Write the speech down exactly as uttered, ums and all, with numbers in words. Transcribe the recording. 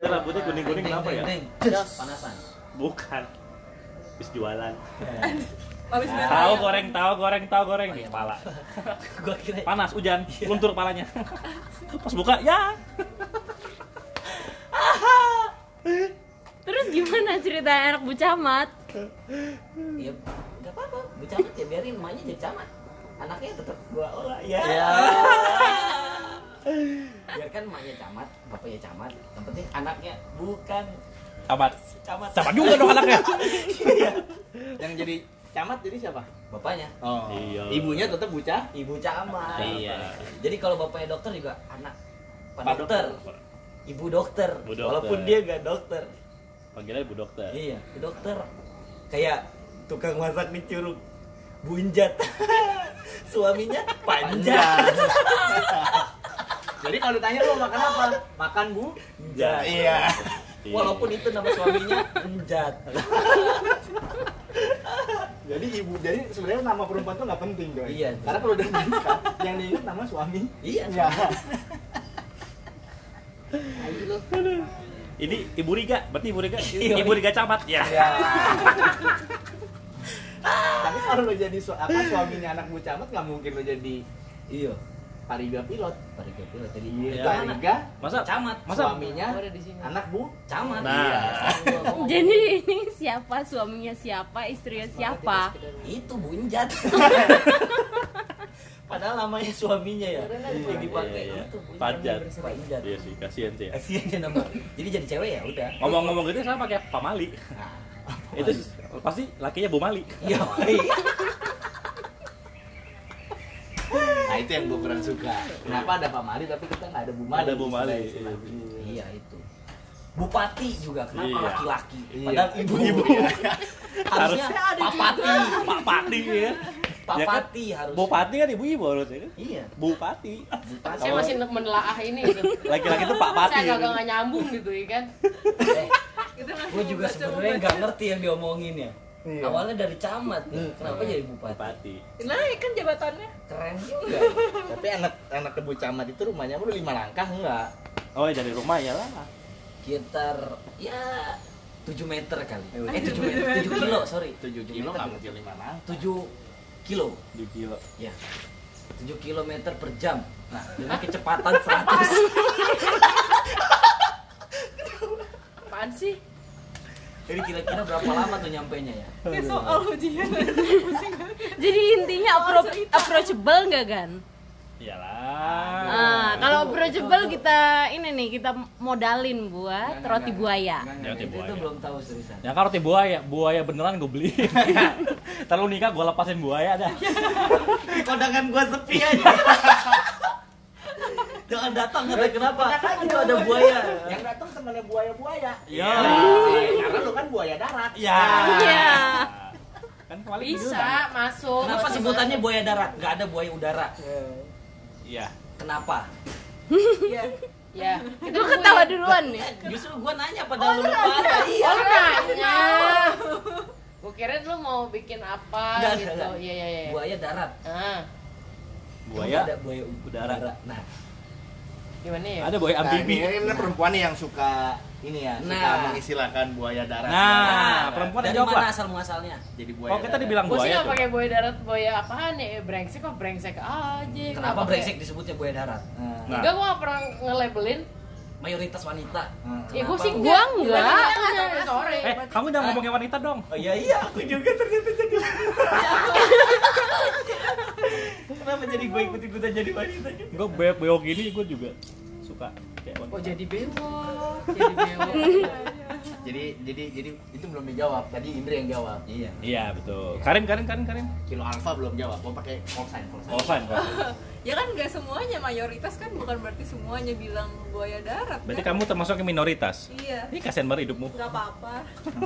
Rambutnya kuning-kuning kenapa ya? Panasan. Bukan. Habis jualan. Tahu goreng, tahu goreng, tahu goreng di kepala. Panas hujan, luntur kepalanya. Pas buka, ya. Terus gimana ceritanya anak Bu Camat? Ya enggak apa-apa, Bu Camat ya biarin emaknya jadi camat. Anaknya tetap gua olah ya. Biarkan emaknya camat, bapaknya camat, yang penting anaknya bukan camat. Camat. Camat juga dong anaknya. Yang jadi camat jadi siapa? Bapaknya. Oh. Iya. Ibunya tetap Bu Ca, Ibu Camat. Iya. Jadi kalau bapaknya dokter juga anak Pak dokter. Ibu dokter. Bu dokter. Walaupun dia enggak dokter. Panggilnya Bu Dokter. Iya, Bu Dokter. Kayak tukang masak di Curug. Bunjat. Suaminya Panjat. Jadi kalau ditanya lo makan apa? Makan Bu Njat. Iya. Walaupun itu nama suaminya Njat. Jadi ibu, jadi sebenarnya nama perempuan tuh nggak penting dong. Iya. Karena kalau udah menikah, yang diingat nama suami. Iya. Ya. Ayo lo. Ini Ibu Riga, berarti Ibu Riga, Ibu Riga camat ya. Ya. Tapi kalau lo jadi su apa suaminya anak Bu Camat nggak mungkin lo jadi iyo Pariga pilot, Pariga pilot jadi ya. Pariga masa camat, masa suaminya anak Bu Camat. Nah. Iya. Jadi ini siapa suaminya siapa, istrinya siapa? Itu Bunjat. Padahal namanya suaminya ya, yang dipakai iya, iya. Itu Panjat. Panjat. Iya sih, kasihan sih ya. Kasihan ya nama. Jadi jadi cewek ya udah. Ngomong-ngomong gitu sama pakai Pak Mali. Nah, itu pasti lakinya Bu Mali. Iya. Nah itu yang gue kurang suka. Kenapa ada Pak Mali tapi kita nggak ada Bu Mali? Ada Bu Mali. Iya, iya itu. Bupati juga kenapa laki-laki? Iya. Iya. Padahal ibu-ibu. Iya. Harusnya Papati, Papati ya. Bupati ya kan? Harus. Bupati kan ibu-ibu harusnya kan? Iya. Bupati. Bupati. Saya masih menelaah ini gitu. Laki-laki itu Pak Pati. Saya agak enggak nyambung gitu kan. Eh, gitu gue juga sebenarnya enggak ngerti yang diomongin ya. Iya. Awalnya dari camat, hmm. kenapa hmm. jadi bupati? Bupati. Naik kan jabatannya. Keren juga. Tapi anak anak ibu camat itu rumahnya baru lima langkah enggak? Oh, ya dari rumah ya lah. Sekitar ya tujuh meter kali. Eh tujuh meter, tujuh kilo, sorry. tujuh kilo enggak mungkin lima langkah. tujuh kilo. tujuh kilo. Ya. tujuh kilometer per jam. Nah, dengan kecepatan seratus. Apaan sih? Jadi kira-kira berapa lama tuh nyampenya ya? Soal ujian. Jadi intinya apro approachable enggak, Gan? Iyalah. Nah, kalau approachable kita ini nih, kita modalin buat roti buaya. Roti buaya. Itu belum tahu seriusan. Ya kan roti buaya, buaya beneran gue beli. Terus nikah gue lepasin buaya dah. Kondangan gue sepi aja. Jangan datang katanya kenapa? Itu ada buaya. Yang datang temannya buaya-buaya. Iya. Karena lu kan buaya darat. Iya. Iya. Kan kembali bisa masuk. Kenapa sebutannya buaya darat? Enggak ada buaya udara. Iya. Kenapa? Iya. Ya. Itu ketawa duluan nih. Justru gua nanya pada lu lupa. Iya. Gua nanya. Gua kira lu mau bikin apa gitu. Iya iya iya. Buaya darat. Heeh. Buaya ada buaya udara. Nah. Gimana ya? Ada buaya amfibi. Ini perempuan yang suka ini ya, suka mengistilahkan buaya darat. Nah, perempuan dari mana asal muasalnya? Jadi buaya. Kok kita dibilang buaya? Gua sih enggak pakai buaya darat, buaya apaan ya? Brengsek kok, brengsek aja. Kenapa brengsek disebutnya buaya darat? Enggak, gua enggak pernah nge-labelin mayoritas wanita. Ya gua sih gua enggak. Eh, kamu jangan ngomongin wanita dong. Oh iya iya, aku juga ternyata jadi. Kenapa jadi gue ikut-ikutan jadi wanita? Gue bewok-bewok gini gue juga suka kayak wanita. Oh jadi bewok, jadi bewok. Jadi jadi jadi itu belum dijawab. Tadi Indri yang jawab. Iya. Iya betul. Karim Karim Karim Karim. Kilo Alfa belum jawab. Gue pakai call sign call sign. Call sign. Ya kan nggak semuanya mayoritas kan bukan berarti semuanya bilang buaya darat. Berarti kamu termasuk yang minoritas. Iya. Ini kasihan banget hidupmu. Gak apa-apa.